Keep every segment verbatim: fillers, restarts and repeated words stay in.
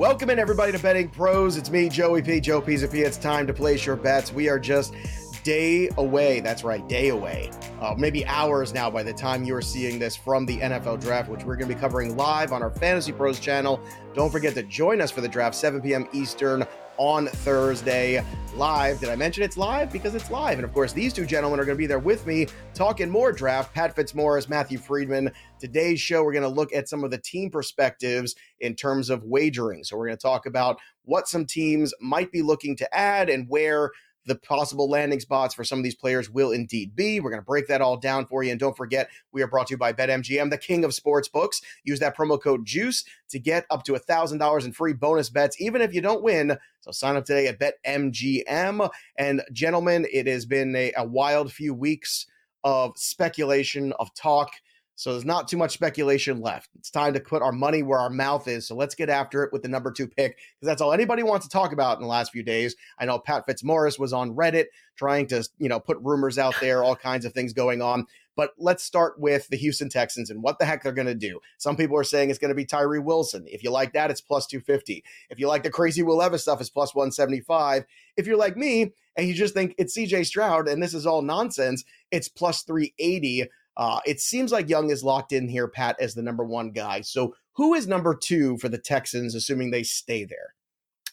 Welcome in, everybody, to Betting Pros. It's me, Joey P. Joe Pizzapia. It's time to place your bets. We are just day away. That's right, day away. Uh, maybe hours now by the time you're seeing this from the N F L Draft, which we're going to be covering live on our Fantasy Pros channel. Don't forget to join us for the draft, seven p.m. Eastern on Thursday, live. Did I mention it's live? Because it's live. And of course, these two gentlemen are going to be there with me talking more draft. Pat Fitzmaurice, Matthew Friedman. Today's show, we're going to look at some of the team perspectives in terms of wagering. So we're going to talk about what some teams might be looking to add and where the possible landing spots for some of these players will indeed be. We're going to break that all down for you. And don't forget, we are brought to you by BetMGM, the king of sports books. Use that promo code JUICE to get up to one thousand dollars in free bonus bets, even if you don't win. So sign up today at BetMGM. And gentlemen, it has been a, a wild few weeks of speculation, of talk. So there's not too much speculation left. It's time to put our money where our mouth is. So let's get after it with the number two pick, because that's all anybody wants to talk about in the last few days. I know Pat Fitzmaurice was on Reddit trying to, you know, put rumors out there, all kinds of things going on. But let's start with the Houston Texans and what the heck they're going to do. Some people are saying it's going to be Tyree Wilson. If you like that, it's plus two fifty. If you like the crazy Will Levis stuff, it's plus one seventy-five. If you're like me and you just think it's C J Stroud and this is all nonsense, it's plus three eighty. Uh, it seems like Young is locked in here, Pat, as the number one guy. So who is number two for the Texans, assuming they stay there?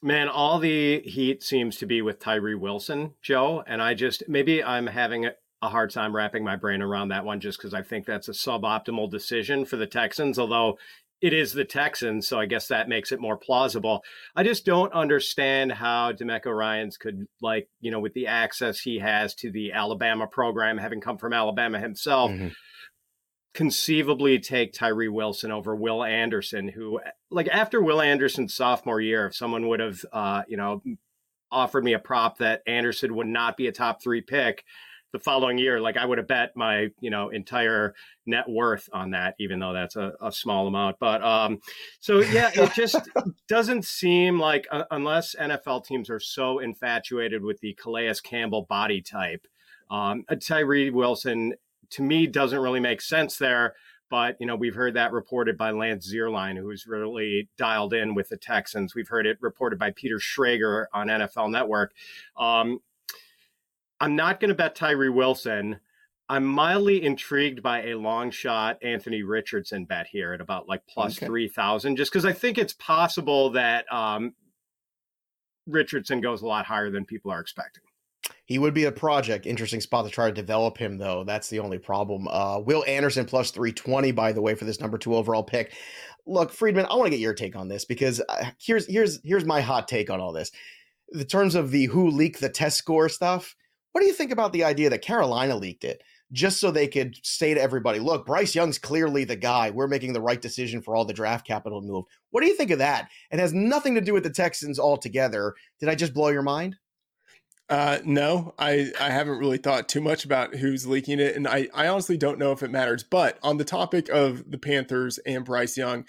Man, all the heat seems to be with Tyree Wilson, Joe. And I just, maybe I'm having a hard time wrapping my brain around that one just because I think that's a suboptimal decision for the Texans, although it is the Texans, so I guess that makes it more plausible. I just don't understand how DeMeco Ryans could, like, you know, with the access he has to the Alabama program, having come from Alabama himself, mm-hmm. conceivably take Tyree Wilson over Will Anderson, who, like, after Will Anderson's sophomore year, if someone would have, uh, you know, offered me a prop that Anderson would not be a top three pick the following year, like I would have bet my, you know, entire net worth on that, even though that's a, a small amount. But um, so, yeah, it just doesn't seem like uh, unless N F L teams are so infatuated with the Calais Campbell body type, um, Tyree Wilson, to me, doesn't really make sense there. But, you know, we've heard that reported by Lance Zierlein, who's really dialed in with the Texans. We've heard it reported by Peter Schrager on N F L Network. Um I'm not going to bet Tyree Wilson. I'm mildly intrigued by a long shot Anthony Richardson bet here at about like plus okay. three thousand, just because I think it's possible that um, Richardson goes a lot higher than people are expecting. He would be a project. Interesting spot to try to develop him, though. That's the only problem. Uh, Will Anderson plus three twenty, by the way, for this number two overall pick. Look, Friedman, I want to get your take on this, because uh, here's here's here's my hot take on all this. In terms of the who leaked the test score stuff, what do you think about the idea that Carolina leaked it just so they could say to everybody, look, Bryce Young's clearly the guy. We're making the right decision for all the draft capital move. What do you think of that? It has nothing to do with the Texans altogether. Did I just blow your mind? Uh, no, I, I haven't really thought too much about who's leaking it. And I, I honestly don't know if it matters. But on the topic of the Panthers and Bryce Young,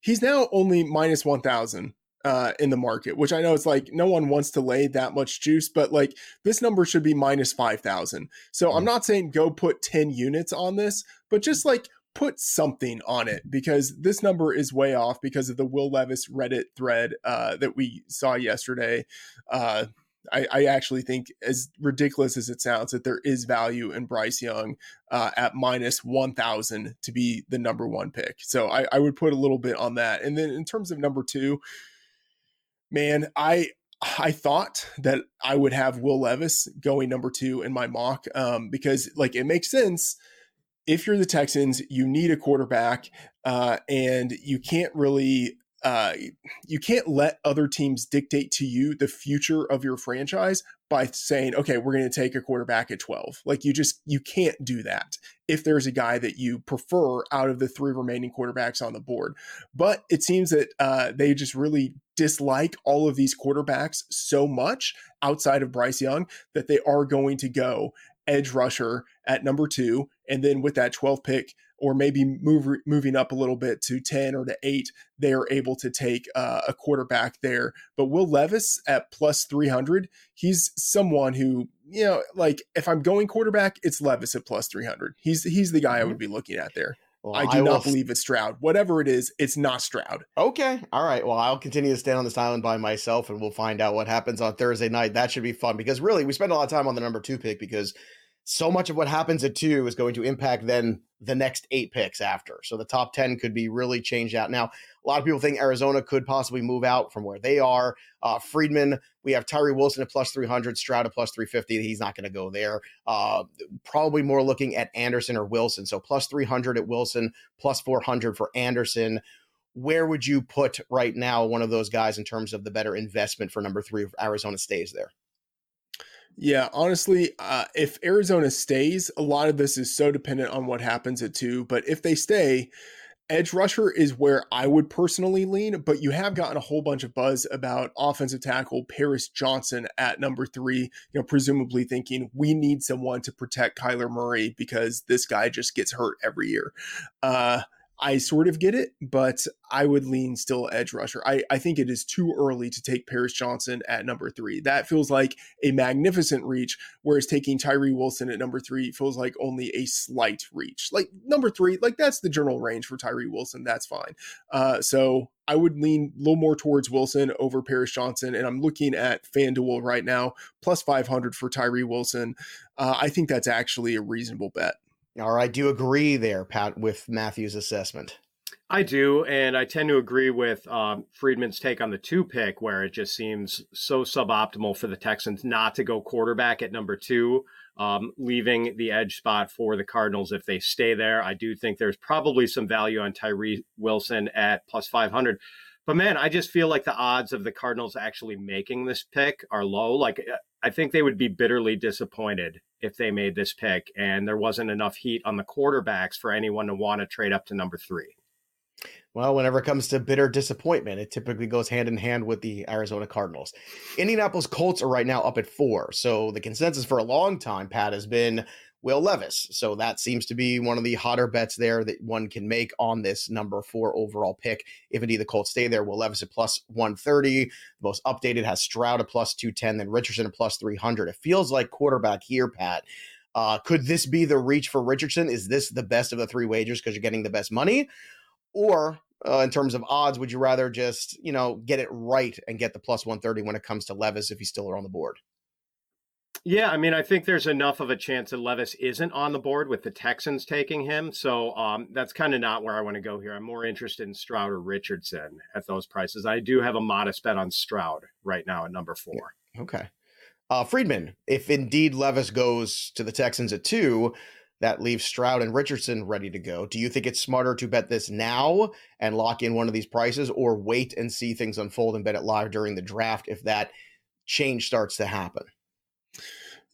he's now only minus one thousand. Uh, in the market, which I know it's like no one wants to lay that much juice, but like this number should be minus five thousand. So mm-hmm. I'm not saying go put ten units on this, but just like put something on it, because this number is way off because of the Will Levis Reddit thread uh, that we saw yesterday. Uh, I, I actually think, as ridiculous as it sounds, that there is value in Bryce Young uh, at minus one thousand to be the number one pick. So I, I would put a little bit on that. And then in terms of number two, man, I I thought that I would have Will Levis going number two in my mock um, because, like, it makes sense. If you're the Texans, you need a quarterback, uh, and you can't really uh, you can't let other teams dictate to you the future of your franchise by saying, okay, we're going to take a quarterback at twelve. Like, you just you can't do that if there's a guy that you prefer out of the three remaining quarterbacks on the board. But it seems that uh, they just really dislike all of these quarterbacks so much outside of Bryce Young that they are going to go edge rusher at number two. And then with that twelfth pick, or maybe move, moving up a little bit to ten or to eight, they are able to take uh, a quarterback there. But Will Levis at plus three hundred, he's someone who, you know, like if I'm going quarterback, it's Levis at plus three hundred. He's, he's the guy I would be looking at there. Well, I do I not will... believe it's Stroud. Whatever it is, it's not Stroud. Okay. All right. Well, I'll continue to stand on this island by myself, and we'll find out what happens on Thursday night. That should be fun, because really we spend a lot of time on the number two pick, because so much of what happens at two is going to impact then the next eight picks after. So the top ten could be really changed out. Now, a lot of people think Arizona could possibly move out from where they are. Uh, Friedman, we have Tyree Wilson at plus three hundred, Stroud at plus three fifty. He's not going to go there. Uh, probably more looking at Anderson or Wilson. So plus three hundred at Wilson, plus four hundred for Anderson. Where would you put right now one of those guys in terms of the better investment for number three if Arizona stays there? Yeah, honestly, uh, if Arizona stays, a lot of this is so dependent on what happens at two. But if they stay, edge rusher is where I would personally lean. But you have gotten a whole bunch of buzz about offensive tackle Paris Johnson at number three, you know, presumably thinking we need someone to protect Kyler Murray because this guy just gets hurt every year. Uh, I sort of get it, but I would lean still edge rusher. I, I think it is too early to take Paris Johnson at number three. That feels like a magnificent reach, whereas taking Tyree Wilson at number three feels like only a slight reach. Like number three, like that's the general range for Tyree Wilson. That's fine. Uh, so I would lean a little more towards Wilson over Paris Johnson. And I'm looking at FanDuel right now, plus five hundred for Tyree Wilson. Uh, I think that's actually a reasonable bet. All right. Do you agree there, Pat, with Matthew's assessment? I do. And I tend to agree with um, Friedman's take on the two pick, where it just seems so suboptimal for the Texans not to go quarterback at number two, um, leaving the edge spot for the Cardinals if they stay there. I do think there's probably some value on Tyree Wilson at plus five hundred. But man, I just feel like the odds of the Cardinals actually making this pick are low. Like, I think they would be bitterly disappointed if they made this pick and there wasn't enough heat on the quarterbacks for anyone to want to trade up to number three. Well, whenever it comes to bitter disappointment, it typically goes hand in hand with the Arizona Cardinals. Indianapolis Colts are right now up at four. So the consensus for a long time, Pat, has been Will Levis. So that seems to be one of the hotter bets there that one can make on this number four overall pick. If indeed the Colts stay there, Will Levis at plus one thirty. The most updated has Stroud at plus two ten, then Richardson at plus three hundred. It feels like quarterback here, Pat. Uh, could this be the reach for Richardson? Is this the best of the three wagers because you're getting the best money? Or uh, in terms of odds, would you rather just, you know, get it right and get the plus one thirty when it comes to Levis if he's still on the board? Yeah, I mean, I think there's enough of a chance that Levis isn't on the board with the Texans taking him. So um, that's kind of not where I want to go here. I'm more interested in Stroud or Richardson at those prices. I do have a modest bet on Stroud right now at number four. Okay. Uh, Friedman, if indeed Levis goes to the Texans at two, that leaves Stroud and Richardson ready to go. Do you think it's smarter to bet this now and lock in one of these prices, or wait and see things unfold and bet it live during the draft if that change starts to happen?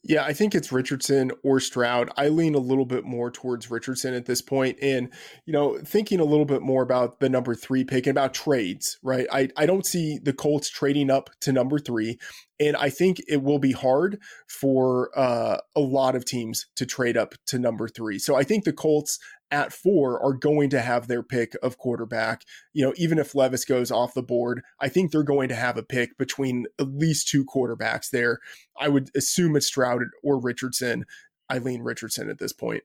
Yeah, I think it's Richardson or Stroud. I lean a little bit more towards Richardson at this point. And, you know, thinking a little bit more about the number three pick and about trades, right? I, I don't see the Colts trading up to number three. And I think it will be hard for uh, a lot of teams to trade up to number three. So I think the Colts at four are going to have their pick of quarterback. You know, even if Levis goes off the board, I think they're going to have a pick between at least two quarterbacks there. I would assume it's Stroud or Richardson. I lean Richardson at this point.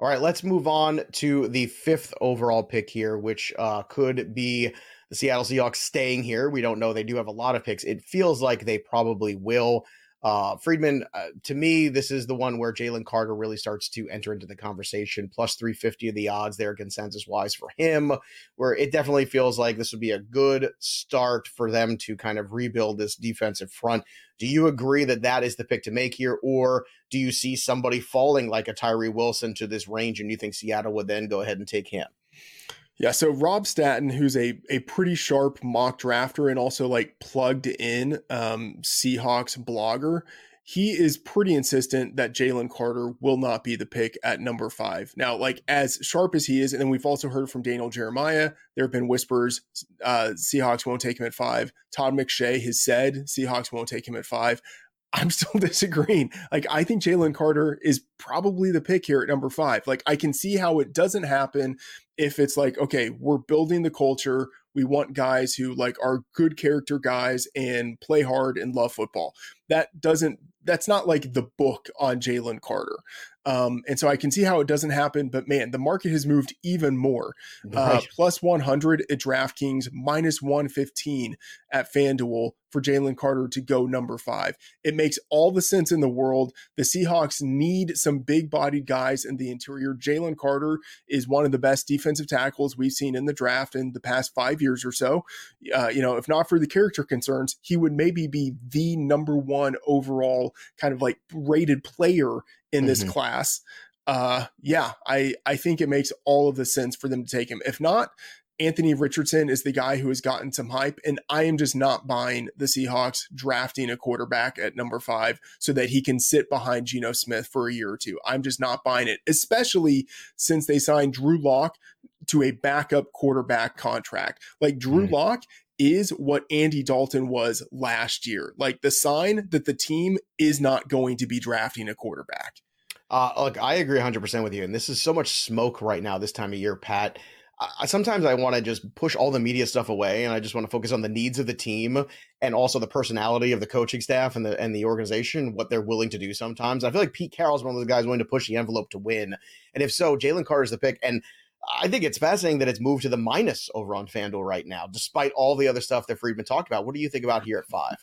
All right, let's move on to the fifth overall pick here, which uh, could be the Seattle Seahawks staying here. We don't know. They do have a lot of picks. It feels like they probably will. Uh, Friedman, uh, to me, this is the one where Jalen Carter really starts to enter into the conversation. Plus three fifty of the odds there, consensus-wise for him, where it definitely feels like this would be a good start for them to kind of rebuild this defensive front. Do you agree that that is the pick to make here, or do you see somebody falling like a Tyree Wilson to this range and you think Seattle would then go ahead and take him? Yeah, so Rob Statton, who's a a pretty sharp mock drafter and also like plugged in um, Seahawks blogger, he is pretty insistent that Jalen Carter will not be the pick at number five. Now, like as sharp as he is, and then we've also heard from Daniel Jeremiah, there have been whispers uh, Seahawks won't take him at five. Todd McShay has said Seahawks won't take him at five. I'm still disagreeing. Like, I think Jalen Carter is probably the pick here at number five. Like, I can see how it doesn't happen if it's like, okay, we're building the culture. We want guys who like are good character guys and play hard and love football. That doesn't, that's not like the book on Jalen Carter. Um, and so I can see how it doesn't happen, but man, the market has moved even more. Right. Uh, plus one hundred at DraftKings, minus one fifteen at FanDuel for Jalen Carter to go number five. It makes all the sense in the world. The Seahawks need some big-bodied guys in the interior. Jalen Carter is one of the best defensive tackles we've seen in the draft in the past five years or so. Uh, you know, if not for the character concerns, he would maybe be the number one overall kind of like rated player in this mm-hmm. class. Uh, yeah, I, I think it makes all of the sense for them to take him. If not, Anthony Richardson is the guy who has gotten some hype, and I am just not buying the Seahawks drafting a quarterback at number five so that he can sit behind Geno Smith for a year or two. I'm just not buying it, especially since they signed Drew Lock to a backup quarterback contract. Like Drew mm-hmm. Lock is what Andy Dalton was last year. Like the sign that the team is not going to be drafting a quarterback. Uh, look, I agree one hundred percent with you, and this is so much smoke right now this time of year, Pat. I, sometimes I want to just push all the media stuff away, and I just want to focus on the needs of the team and also the personality of the coaching staff and the and the organization, what they're willing to do sometimes. I feel like Pete Carroll's one of those guys willing to push the envelope to win. And if so, Jalen Carter's the pick. And I think it's fascinating that it's moved to the minus over on FanDuel right now, despite all the other stuff that Friedman talked about. What do you think about here at five?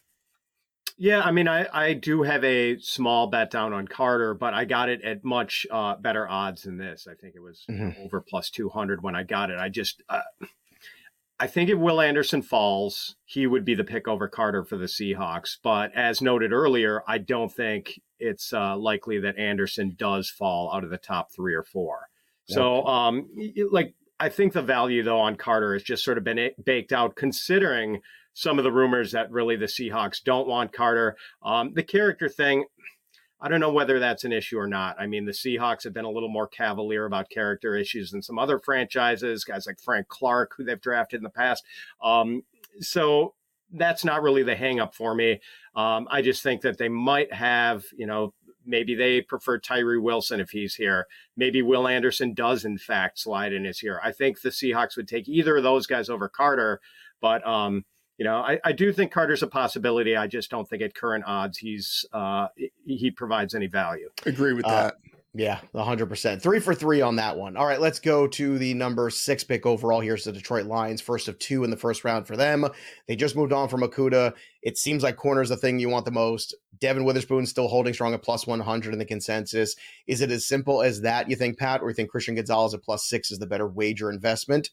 Yeah, I mean, I, I do have a small bet down on Carter, but I got it at much uh, better odds than this. I think it was mm-hmm. over plus two hundred when I got it. I just, uh, I think if Will Anderson falls, he would be the pick over Carter for the Seahawks. But as noted earlier, I don't think it's uh, likely that Anderson does fall out of the top three or four. Yeah. So, um, like, I think the value, though, on Carter has just sort of been baked out, considering some of the rumors that really the Seahawks don't want Carter. Um, the character thing, I don't know whether that's an issue or not. I mean, the Seahawks have been a little more cavalier about character issues than some other franchises, guys like Frank Clark, who they've drafted in the past. Um, so that's not really the hang up for me. Um, I just think that they might have, you know, maybe they prefer Tyree Wilson if he's here. Maybe Will Anderson does, in fact, slide in his here. I think the Seahawks would take either of those guys over Carter. But, um, you know, I, I do think Carter's a possibility. I just don't think at current odds he's uh, he provides any value. Agree with that. Uh, yeah, one hundred percent. Three for three on that one. All right, let's go to the number six pick overall. Here's the Detroit Lions, first of two in the first round for them. They just moved on from Okudah. It seems like corner's the thing you want the most. Devin Witherspoon still holding strong at plus one hundred in the consensus. Is it as simple as that, you think, Pat, or you think Christian Gonzalez at plus six is the better wager investment?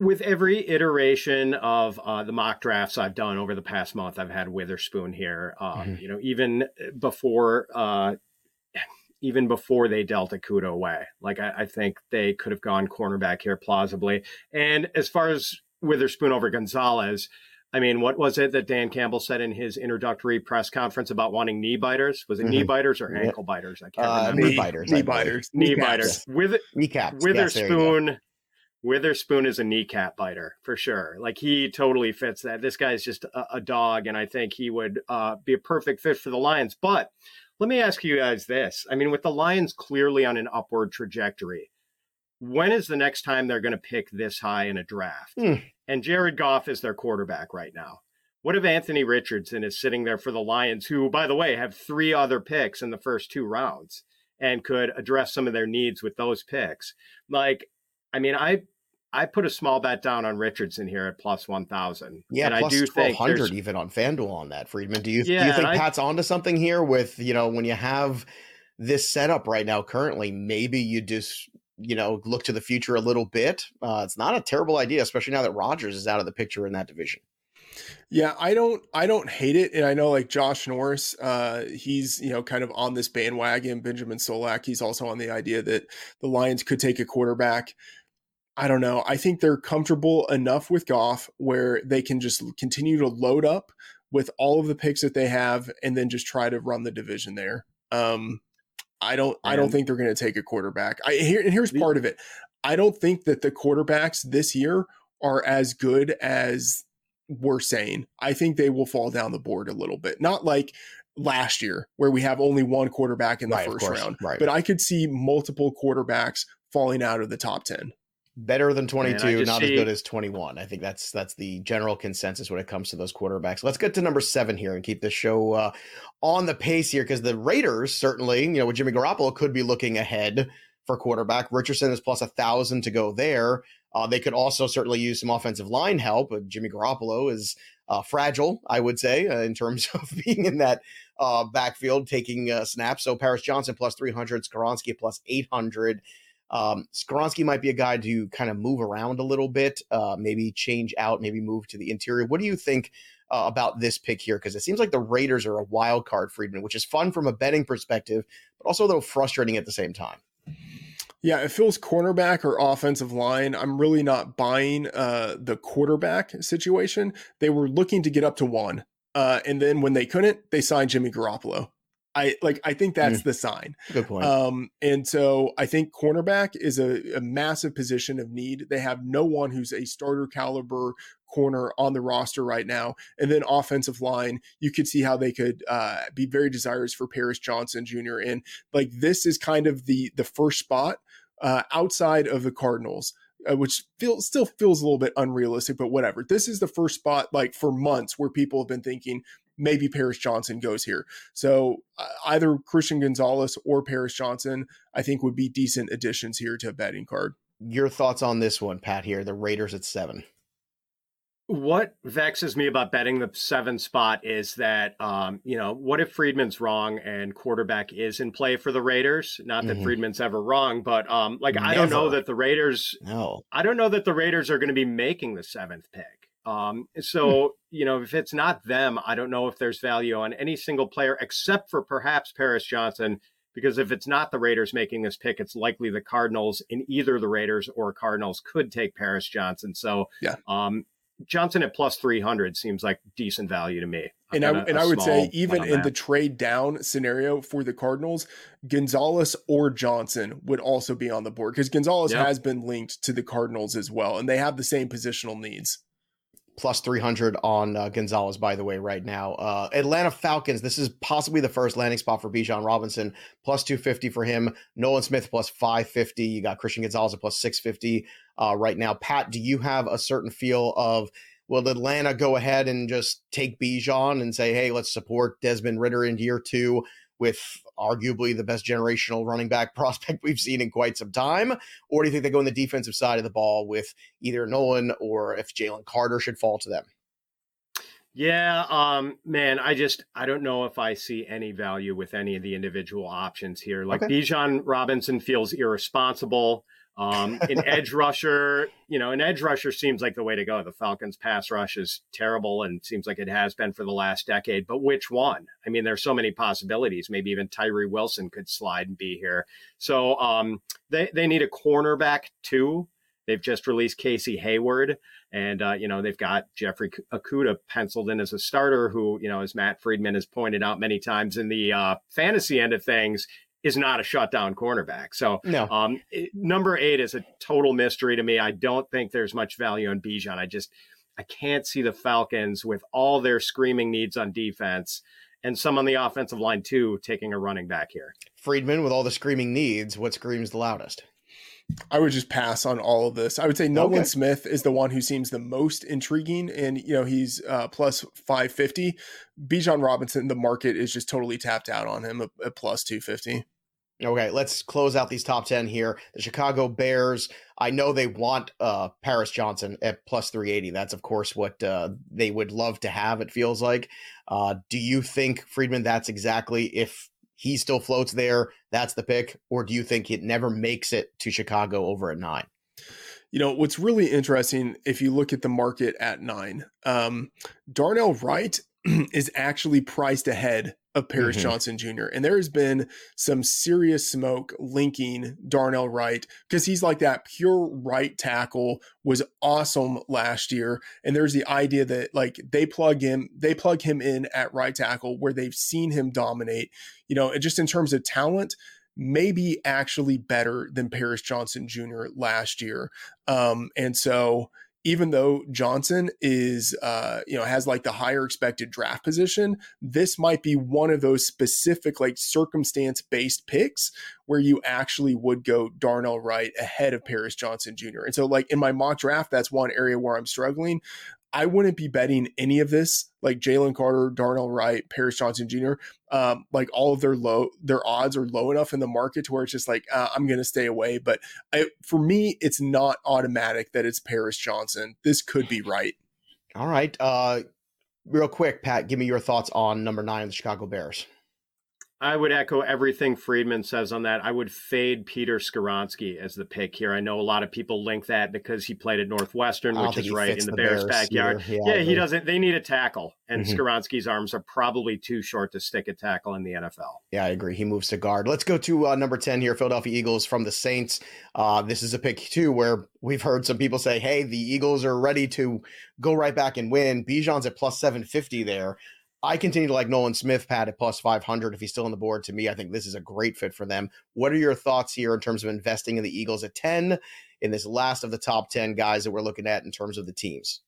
With every iteration of uh, the mock drafts I've done over the past month, I've had Witherspoon here. Um, mm-hmm. You know, even before uh, even before they dealt Okudah away, like I, I think they could have gone cornerback here plausibly. And as far as Witherspoon over Gonzalez, I mean, what was it that Dan Campbell said in his introductory press conference about wanting knee biters? Was it mm-hmm. knee biters or ankle yeah. biters? I can't uh, remember. Knee biters. Knee biters. Knee biters. With kneecaps. Witherspoon. Yes, Witherspoon is a kneecap biter for sure. Like he totally fits that. This guy is just a, a dog, and I think he would uh, be a perfect fit for the Lions. But let me ask you guys this. I mean, with the Lions clearly on an upward trajectory, when is the next time they're going to pick this high in a draft? Mm. And Jared Goff is their quarterback right now. What if Anthony Richardson is sitting there for the Lions, who, by the way, have three other picks in the first two rounds and could address some of their needs with those picks? Like, I mean, I... I put a small bet down on Richardson here at plus one thousand. Yeah, and plus I do twelve hundred think even on FanDuel on that, Friedman. Do you, yeah, do you think I, Pat's onto something here with, you know, when you have this setup right now currently, maybe you just, you know, look to the future a little bit. Uh, it's not a terrible idea, especially now that Rodgers is out of the picture in that division. Yeah, I don't I don't hate it. And I know like Josh Norris, uh, he's, you know, kind of on this bandwagon. Benjamin Solak, he's also on the idea that the Lions could take a quarterback. I don't know. I think they're comfortable enough with Goff where they can just continue to load up with all of the picks that they have and then just try to run the division there. Um, I don't I don't think they're going to take a quarterback. I here, and here's part of it. I don't think that the quarterbacks this year are as good as we're saying. I think they will fall down the board a little bit. Not like last year where we have only one quarterback in the right, first round. Right. But I could see multiple quarterbacks falling out of the top ten. Better than twenty-two, not see... as good as twenty-one. I think that's that's the general consensus when it comes to those quarterbacks. Let's get to number seven here and keep this show uh, on the pace here, because the Raiders certainly, you know, with Jimmy Garoppolo, could be looking ahead for quarterback. Richardson is plus a thousand to go there. Uh, they could also certainly use some offensive line help. Jimmy Garoppolo is uh, fragile, I would say, uh, in terms of being in that uh, backfield, taking uh, snaps. So Paris Johnson plus three hundred, Skoronski plus eight hundred. Um, Skoronski might be a guy to kind of move around a little bit, uh, maybe change out, maybe move to the interior. What do you think uh, about this pick here? Because it seems like the Raiders are a wild card, Friedman, which is fun from a betting perspective, but also a little frustrating at the same time. Yeah, if it was cornerback or offensive line, I'm really not buying uh, the quarterback situation. They were looking to get up to one, uh, and then when they couldn't, they signed Jimmy Garoppolo. I like. I think that's mm. the sign. Good point. Um, and so I think cornerback is a, a massive position of need. They have no one who's a starter caliber corner on the roster right now. And then offensive line, you could see how they could uh, be very desirous for Paris Johnson Junior And like this is kind of the the first spot uh, outside of the Cardinals. Uh, which feels still feels a little bit unrealistic, but whatever. This is the first spot, like for months, where people have been thinking maybe Paris Johnson goes here. So uh, either Christian Gonzalez or Paris Johnson, I think, would be decent additions here to a betting card. Your thoughts on this one, Pat? Here, the Raiders at seven. What vexes me about betting the seven spot is that, um, you know, what if Friedman's wrong and quarterback is in play for the Raiders? Not that mm-hmm. Friedman's ever wrong, but um, like, Never. I don't know that the Raiders, no, I don't know that the Raiders are going to be making the seventh pick. Um, so, you know, if it's not them, I don't know if there's value on any single player except for perhaps Paris Johnson, because if it's not the Raiders making this pick, it's likely the Cardinals, and either the Raiders or Cardinals could take Paris Johnson. So, yeah. um, Johnson at plus three hundred seems like decent value to me. And I, and I would say even in the trade down scenario for the Cardinals, Gonzalez or Johnson would also be on the board, because Gonzalez yep. has been linked to the Cardinals as well, and they have the same positional needs. Plus three hundred on uh, Gonzalez, by the way, right now. Uh, Atlanta Falcons, this is possibly the first landing spot for Bijan Robinson, plus two fifty for him. Nolan Smith plus five fifty. You got Christian Gonzalez at plus six fifty uh, right now. Pat, do you have a certain feel of, will Atlanta go ahead and just take Bijan and say, hey, let's support Desmond Ridder in year two with arguably the best generational running back prospect we've seen in quite some time? Or do you think they go on the defensive side of the ball with either Nolan or if Jalen Carter should fall to them? Yeah, um, man, I just, I don't know if I see any value with any of the individual options here. Like okay. Bijan Robinson feels irresponsible. Um, an edge rusher, you know, an edge rusher seems like the way to go. The Falcons pass rush is terrible and seems like it has been for the last decade, but which one? I mean, there's so many possibilities. Maybe even Tyree Wilson could slide and be here. So, um, they, they need a cornerback too. They've just released Casey Hayward and, uh, you know, they've got Jeffrey Okudah penciled in as a starter who, you know, as Matt Friedman has pointed out many times in the, uh, fantasy end of things, is not a shutdown cornerback. So no. um, it, number eight is a total mystery to me. I don't think there's much value in Bijan. I just, I can't see the Falcons with all their screaming needs on defense and some on the offensive line too, taking a running back here. Friedman, with all the screaming needs, what screams the loudest? I would just pass on all of this. I would say Nolan okay. Smith is the one who seems the most intriguing, and you know he's uh, plus five fifty. Bijan Robinson, the market is just totally tapped out on him at, at plus two fifty. Okay, let's close out these top ten here. The Chicago Bears, I know they want uh, Paris Johnson at plus three eighty. That's, of course, what uh, they would love to have, it feels like. Uh, do you think, Friedman, that's exactly, if he still floats there, that's the pick? Or do you think it never makes it to Chicago over at nine? You know, what's really interesting, if you look at the market at nine, um, Darnell Wright is actually priced ahead of Paris mm-hmm. Johnson Junior And there has been some serious smoke linking Darnell Wright, because he's like that pure right tackle, was awesome last year. And there's the idea that like they plug him, they plug him in at right tackle where they've seen him dominate, you know, just in terms of talent, maybe actually better than Paris Johnson Junior last year. Um, and so even though Johnson is, uh, you know, has like the higher expected draft position, this might be one of those specific like circumstance-based picks where you actually would go Darnell Wright ahead of Paris Johnson Junior And so like in my mock draft, that's one area where I'm struggling. I wouldn't be betting any of this, like Jalen Carter, Darnell Wright, Paris Johnson Junior Um, like all of their low, their odds are low enough in the market to where it's just like, uh, I'm going to stay away. But I, for me, it's not automatic that it's Paris Johnson. This could be right. All right. Uh, real quick, Pat, give me your thoughts on number nine of the Chicago Bears. I would echo everything Friedman says on that. I would fade Peter Skoronski as the pick here. I know a lot of people link that because he played at Northwestern, which is right in the, the Bears', Bears backyard. Yeah, yeah, he doesn't. They need a tackle, and mm-hmm. Skoronski's arms are probably too short to stick a tackle in the N F L. Yeah, I agree. He moves to guard. Let's go to uh, number ten here, Philadelphia Eagles from the Saints. Uh, this is a pick, too, where we've heard some people say, hey, the Eagles are ready to go right back and win. Bijan's at plus seven fifty there. I continue to like Nolan Smith, Pat, at plus five hundred. If he's still on the board, to me, I think this is a great fit for them. What are your thoughts here in terms of investing in the Eagles at ten in this last of the top ten guys that we're looking at in terms of the teams?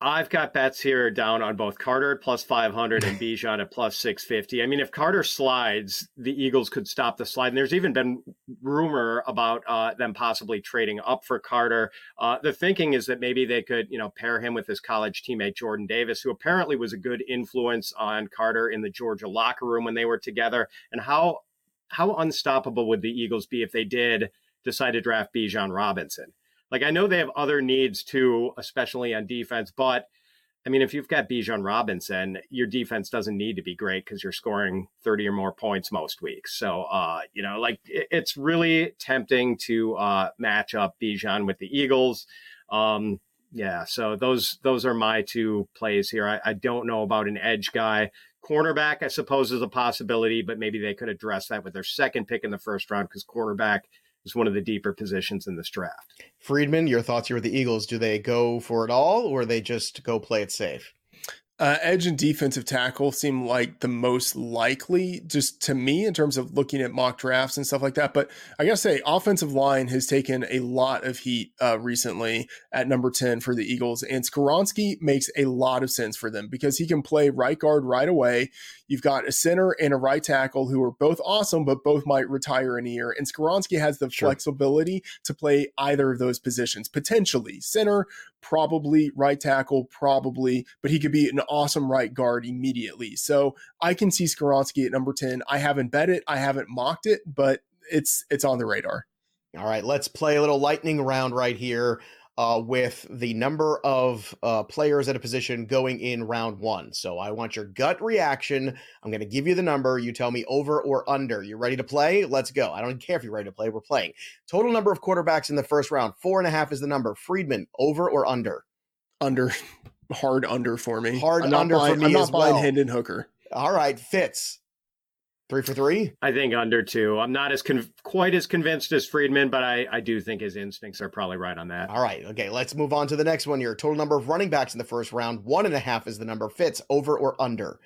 I've got bets here down on both Carter at plus five hundred and Bijan at plus six fifty. I mean, if Carter slides, the Eagles could stop the slide. And there's even been rumor about uh, them possibly trading up for Carter. Uh, the thinking is that maybe they could, you know, pair him with his college teammate, Jordan Davis, who apparently was a good influence on Carter in the Georgia locker room when they were together. And how how unstoppable would the Eagles be if they did decide to draft Bijan Robinson? Like, I know they have other needs, too, especially on defense. But, I mean, if you've got Bijan Robinson, your defense doesn't need to be great because you're scoring thirty or more points most weeks. So, uh, you know, like, it's really tempting to uh, match up Bijan with the Eagles. Um, yeah, so those those are my two plays here. I, I don't know about an edge guy. Cornerback, I suppose, is a possibility, but maybe they could address that with their second pick in the first round because cornerback is one of the deeper positions in this draft. Friedman, your thoughts here with the Eagles. Do they go for it all or they just go play it safe? Uh, edge and defensive tackle seem like the most likely just to me in terms of looking at mock drafts and stuff like that. But I got to say, offensive line has taken a lot of heat uh, recently at number ten for the Eagles. And Skoronski makes a lot of sense for them because he can play right guard right away. You've got a center and a right tackle who are both awesome, but both might retire in a year. And Skoronski has the sure. flexibility to play either of those positions, potentially center, probably right tackle, probably, but he could be an awesome right guard immediately. So I can see Skoronski at number ten. I haven't bet it. I haven't mocked it, but it's, it's on the radar. All right, let's play a little lightning round right here uh, with the number of uh, players at a position going in round one. So I want your gut reaction. I'm going to give you the number. You tell me over or under. You ready to play? Let's go. I don't care if you're ready to play. We're playing. Total number of quarterbacks in the first round. Four and a half is the number. Friedman, over or under? Under. Hard under for me. Hard under buying, for me I'm not as buying well. Hindon Hooker. All right, Fitz. Three for three? I think under two. I'm not as con- quite as convinced as Friedman, but I, I do think his instincts are probably right on that. All right. Okay, let's move on to the next one here. Total number of running backs in the first round. One and a half is the number. Fitz, over or under?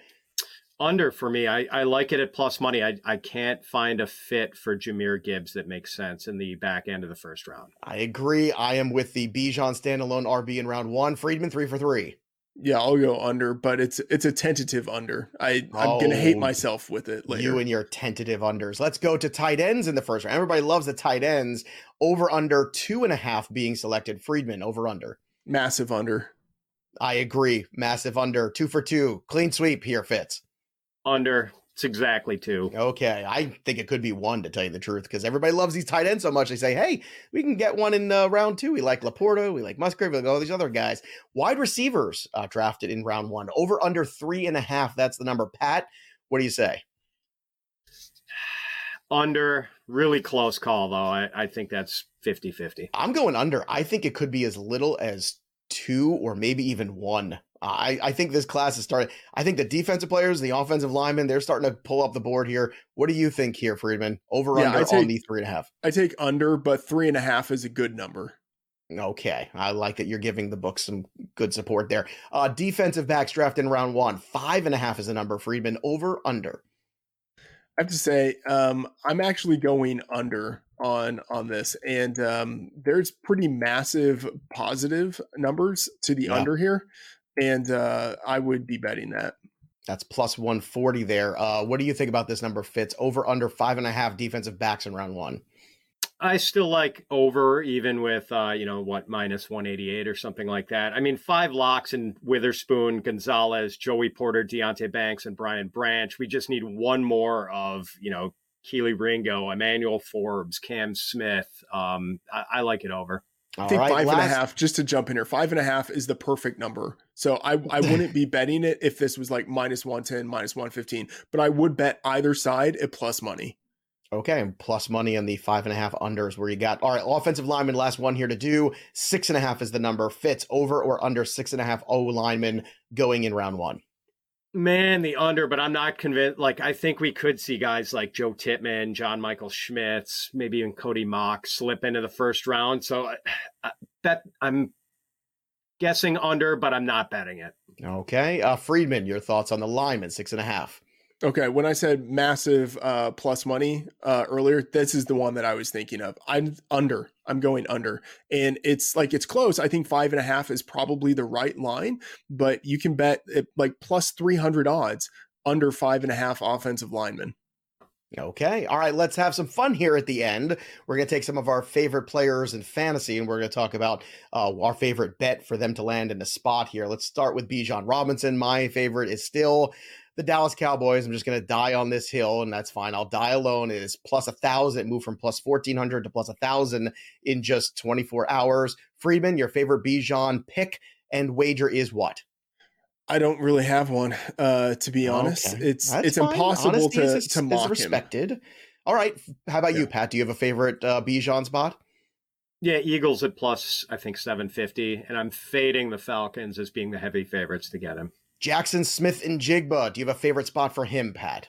Under for me. I, I like it at plus money. I, I can't find a fit for Jahmyr Gibbs that makes sense in the back end of the first round. I agree. I am with the Bijan standalone R B in round one. Friedman, three for three. Yeah, I'll go under, but it's it's a tentative under. I, oh, I'm going to hate myself with it later. You and your tentative unders. Let's go to tight ends in the first round. Everybody loves the tight ends. Over under two and a half being selected. Friedman, over under. Massive under. I agree. Massive under. Two for two. Clean sweep here, Fitz. Under. It's exactly two. Okay. I think it could be one, to tell you the truth, because everybody loves these tight ends so much. They say, hey, we can get one in uh, round two. We like Laporta. We like Musgrave. We like all these other guys. Wide receivers uh, drafted in round one. Over under three and a half. That's the number. Pat, what do you say? Under. Really close call, though. I, I think that's fifty-fifty. I'm going under. I think it could be as little as two or maybe even one. I, I think this class is starting. I think the defensive players, the offensive linemen, they're starting to pull up the board here. What do you think here, Friedman? Over yeah, under take, on the three and a half. I take under, but three and a half is a good number. Okay. I like that you're giving the book some good support there. Uh, defensive backs draft in round one. Five and a half is the number, Friedman. Over, under. I have to say, um, I'm actually going under on on this, and um, there's pretty massive positive numbers to the yeah. under here, and uh, I would be betting that. That's plus one forty there. Uh, what do you think about this number, Fitz? Over under five and a half defensive backs in round one. I still like over, even with, uh, you know, what, minus one eighty-eight or something like that. I mean, five locks in Witherspoon, Gonzalez, Joey Porter, Deontay Banks, and Brian Branch. We just need one more of, you know, Kelee Ringo, Emmanuel Forbes, Cam Smith. Um, I, I like it over. I think right, five last... and a half, just to jump in here, five and a half is the perfect number. So I, I wouldn't be betting it if this was like minus one ten, minus one fifteen, but I would bet either side at plus money. Okay, plus money on the five and a half unders where you got. All right, offensive lineman, last one here to do. Six and a half is the number. Fits over or under six and a half O linemen going in round one. Man, the under, but I'm not convinced. Like, I think we could see guys like Joe Tittman, John Michael Schmitz, maybe even Cody Mock slip into the first round. So I, I bet I'm guessing under, but I'm not betting it. Okay. Uh, Friedman, your thoughts on the lineman, six and a half. Okay, when I said massive uh, plus money uh, earlier, this is the one that I was thinking of. I'm under. I'm going under. And it's like, it's close. I think five and a half is probably the right line, but you can bet it, like plus three hundred odds under five and a half offensive linemen. Okay. All right. Let's have some fun here at the end. We're going to take some of our favorite players in fantasy, and we're going to talk about uh, our favorite bet for them to land in a spot here. Let's start with Bijan Robinson. My favorite is still the Dallas Cowboys. I'm just going to die on this hill, and that's fine. I'll die alone. It is plus one thousand. Moved from plus fourteen hundred to plus one thousand in just twenty-four hours. Friedman, your favorite Bijan pick and wager is what? I don't really have one, uh, to be honest. Okay. It's that's it's fine. Impossible Honesty to, is, to mock is respected. Him. All right. How about yeah. you, Pat? Do you have a favorite uh, Bijan spot? Yeah, Eagles at plus, I think, seven fifty. And I'm fading the Falcons as being the heavy favorites to get him. Jackson Smith and Jigba. Do you have a favorite spot for him, Pat?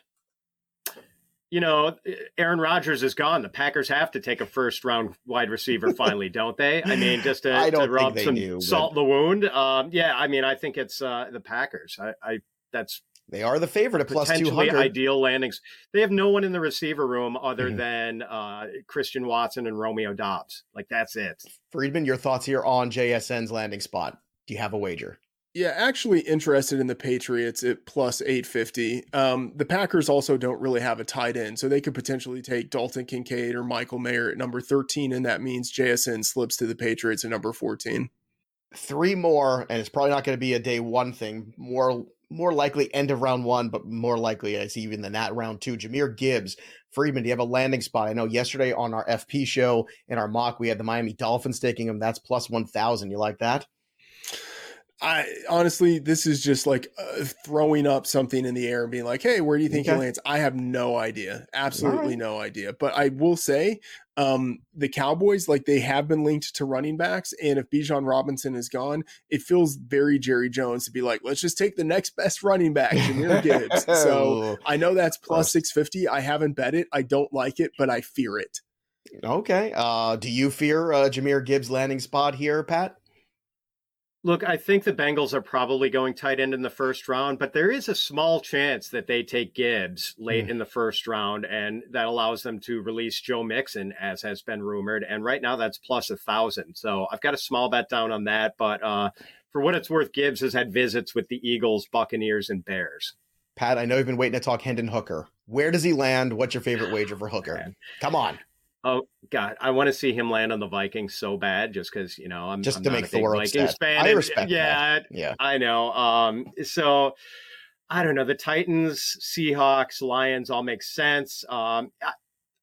You know, Aaron Rodgers is gone. The Packers have to take a first round wide receiver finally, don't they? I mean, just to, I don't to rub some knew, salt in but... the wound. Um, yeah, I mean, I think it's uh, the Packers. I, I that's they are the favorite at plus two hundred. Ideal landings. They have no one in the receiver room other mm-hmm. than uh, Christian Watson and Romeo Dobbs. Like, that's it. Friedman, your thoughts here on J S N's landing spot. Do you have a wager? Yeah, actually interested in the Patriots at plus eight fifty. Um, the Packers also don't really have a tight end, so they could potentially take Dalton Kincaid or Michael Mayer at number thirteen, and that means J S N slips to the Patriots at number fourteen. Three more, and it's probably not going to be a day one thing. More more likely end of round one, but more likely it's even than that round two. Jahmyr Gibbs. Friedman, do you have a landing spot? I know yesterday on our F P show in our mock, we had the Miami Dolphins taking him. That's plus one thousand. You like that? I honestly, this is just like uh, throwing up something in the air and being like, hey, where do you think okay. he lands? I have no idea. Absolutely right. no idea. But I will say um, the Cowboys, like they have been linked to running backs. And if Bijan Robinson is gone, it feels very Jerry Jones to be like, let's just take the next best running back, Jahmyr Gibbs. So I know that's plus six fifty. I haven't bet it. I don't like it, but I fear it. Okay. Uh, do you fear uh, Jahmyr Gibbs' landing spot here, Pat? Look, I think the Bengals are probably going tight end in the first round, but there is a small chance that they take Gibbs late mm. in the first round, and that allows them to release Joe Mixon, as has been rumored. And right now that's plus one thousand. So I've got a small bet down on that. But uh, for what it's worth, Gibbs has had visits with the Eagles, Buccaneers, and Bears. Pat, I know you've been waiting to talk Hindon Hooker. Where does he land? What's your favorite wager for Hooker? Man. Come on. Oh, God, I want to see him land on the Vikings so bad just because, you know, I'm just I'm to not make the world Vikings fan. I respect yeah, that. Yeah, I know. Um, so, I don't know. The Titans, Seahawks, Lions all make sense. Um, I,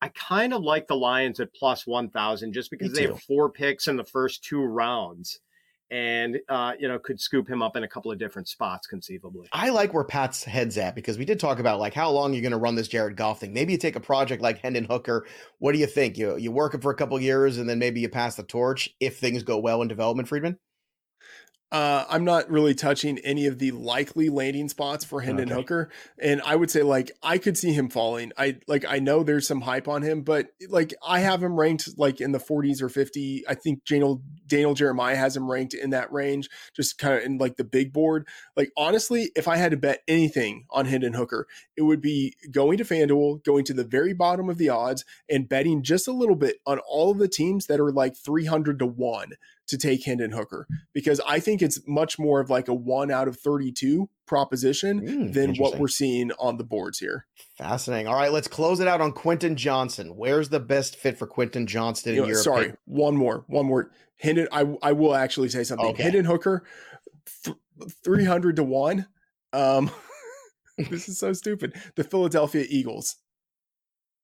I kind of like the Lions at plus one thousand just because they have four picks in the first two rounds. And, uh, you know, could scoop him up in a couple of different spots, conceivably. I like where Pat's head's at, because we did talk about, like, how long you're going to run this Jared Goff thing. Maybe you take a project like Hindon Hooker. What do you think? You you work it for a couple of years, and then maybe you pass the torch if things go well in development, Friedman? Uh, I'm not really touching any of the likely landing spots for Hindon okay. Hooker. And I would say, like, I could see him falling. I like, I know there's some hype on him, but like, I have him ranked like in the forties or fifty. I think Daniel, Daniel Jeremiah has him ranked in that range, just kind of in like the big board. Like, honestly, if I had to bet anything on Hindon Hooker, it would be going to FanDuel, going to the very bottom of the odds and betting just a little bit on all of the teams that are like three hundred to one. To take Hindon Hooker, because I think it's much more of like a one out of thirty-two proposition mm, than what we're seeing on the boards here. Fascinating. All right, let's close it out on Quentin Johnson. Where's the best fit for Quentin Johnston in you know, Europe? Sorry, opinion? one more, one more. Hindon, I I will actually say something. Okay. Hindon Hooker, th- three hundred to one. Um, this is so stupid. The Philadelphia Eagles.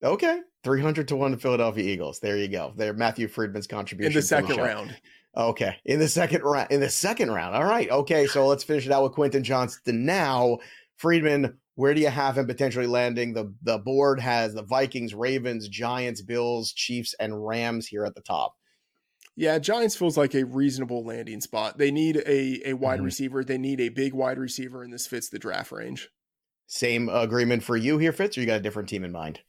Okay, three hundred to one to Philadelphia Eagles. There you go. They're Matthew Friedman's contribution. In the second the round. Okay. In the second round. In the second round. All right. Okay. So let's finish it out with Quentin Johnston. Now, Friedman, where do you have him potentially landing? The the board has the Vikings, Ravens, Giants, Bills, Chiefs, and Rams here at the top. Yeah, Giants feels like a reasonable landing spot. They need a, a wide mm-hmm. receiver. They need a big wide receiver, and this fits the draft range. Same agreement for you here, Fitz, or you got a different team in mind?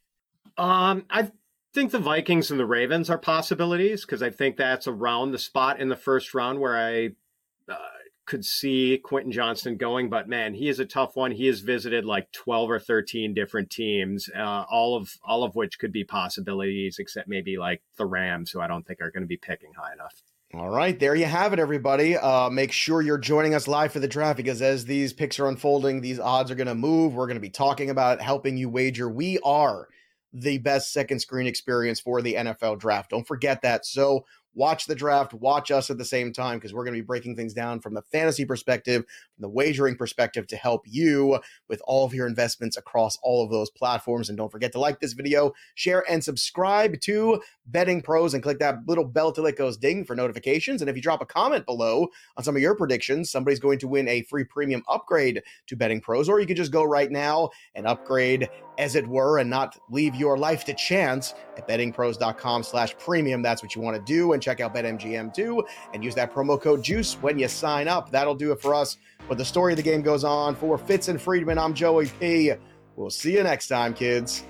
Um, I think the Vikings and the Ravens are possibilities, because I think that's around the spot in the first round where I uh, could see Quentin Johnston going. But man, he is a tough one. He has visited like twelve or thirteen different teams, uh, all of all of which could be possibilities, except maybe like the Rams, who I don't think are going to be picking high enough. All right, there you have it, everybody. Uh, make sure you're joining us live for the draft, because as these picks are unfolding, these odds are going to move. We're going to be talking about it, helping you wager. We are the best second screen experience for the N F L draft. Don't forget that. So watch the draft, watch us at the same time, because we're going to be breaking things down from the fantasy perspective, from the wagering perspective, to help you with all of your investments across all of those platforms. And don't forget to like this video, share, and subscribe to Betting Pros, and click that little bell till it goes ding for notifications. And if you drop a comment below on some of your predictions, somebody's going to win a free premium upgrade to Betting Pros. Or you could just go right now and upgrade, as it were, and not leave your life to chance at bettingpros dot com slash premium. That's what you want to do. And check out BetMGM too, and use that promo code JUICE when you sign up. That'll do it for us. But the story of the game goes on. For Fitz and Friedman, I'm Joey P. We'll see you next time, kids.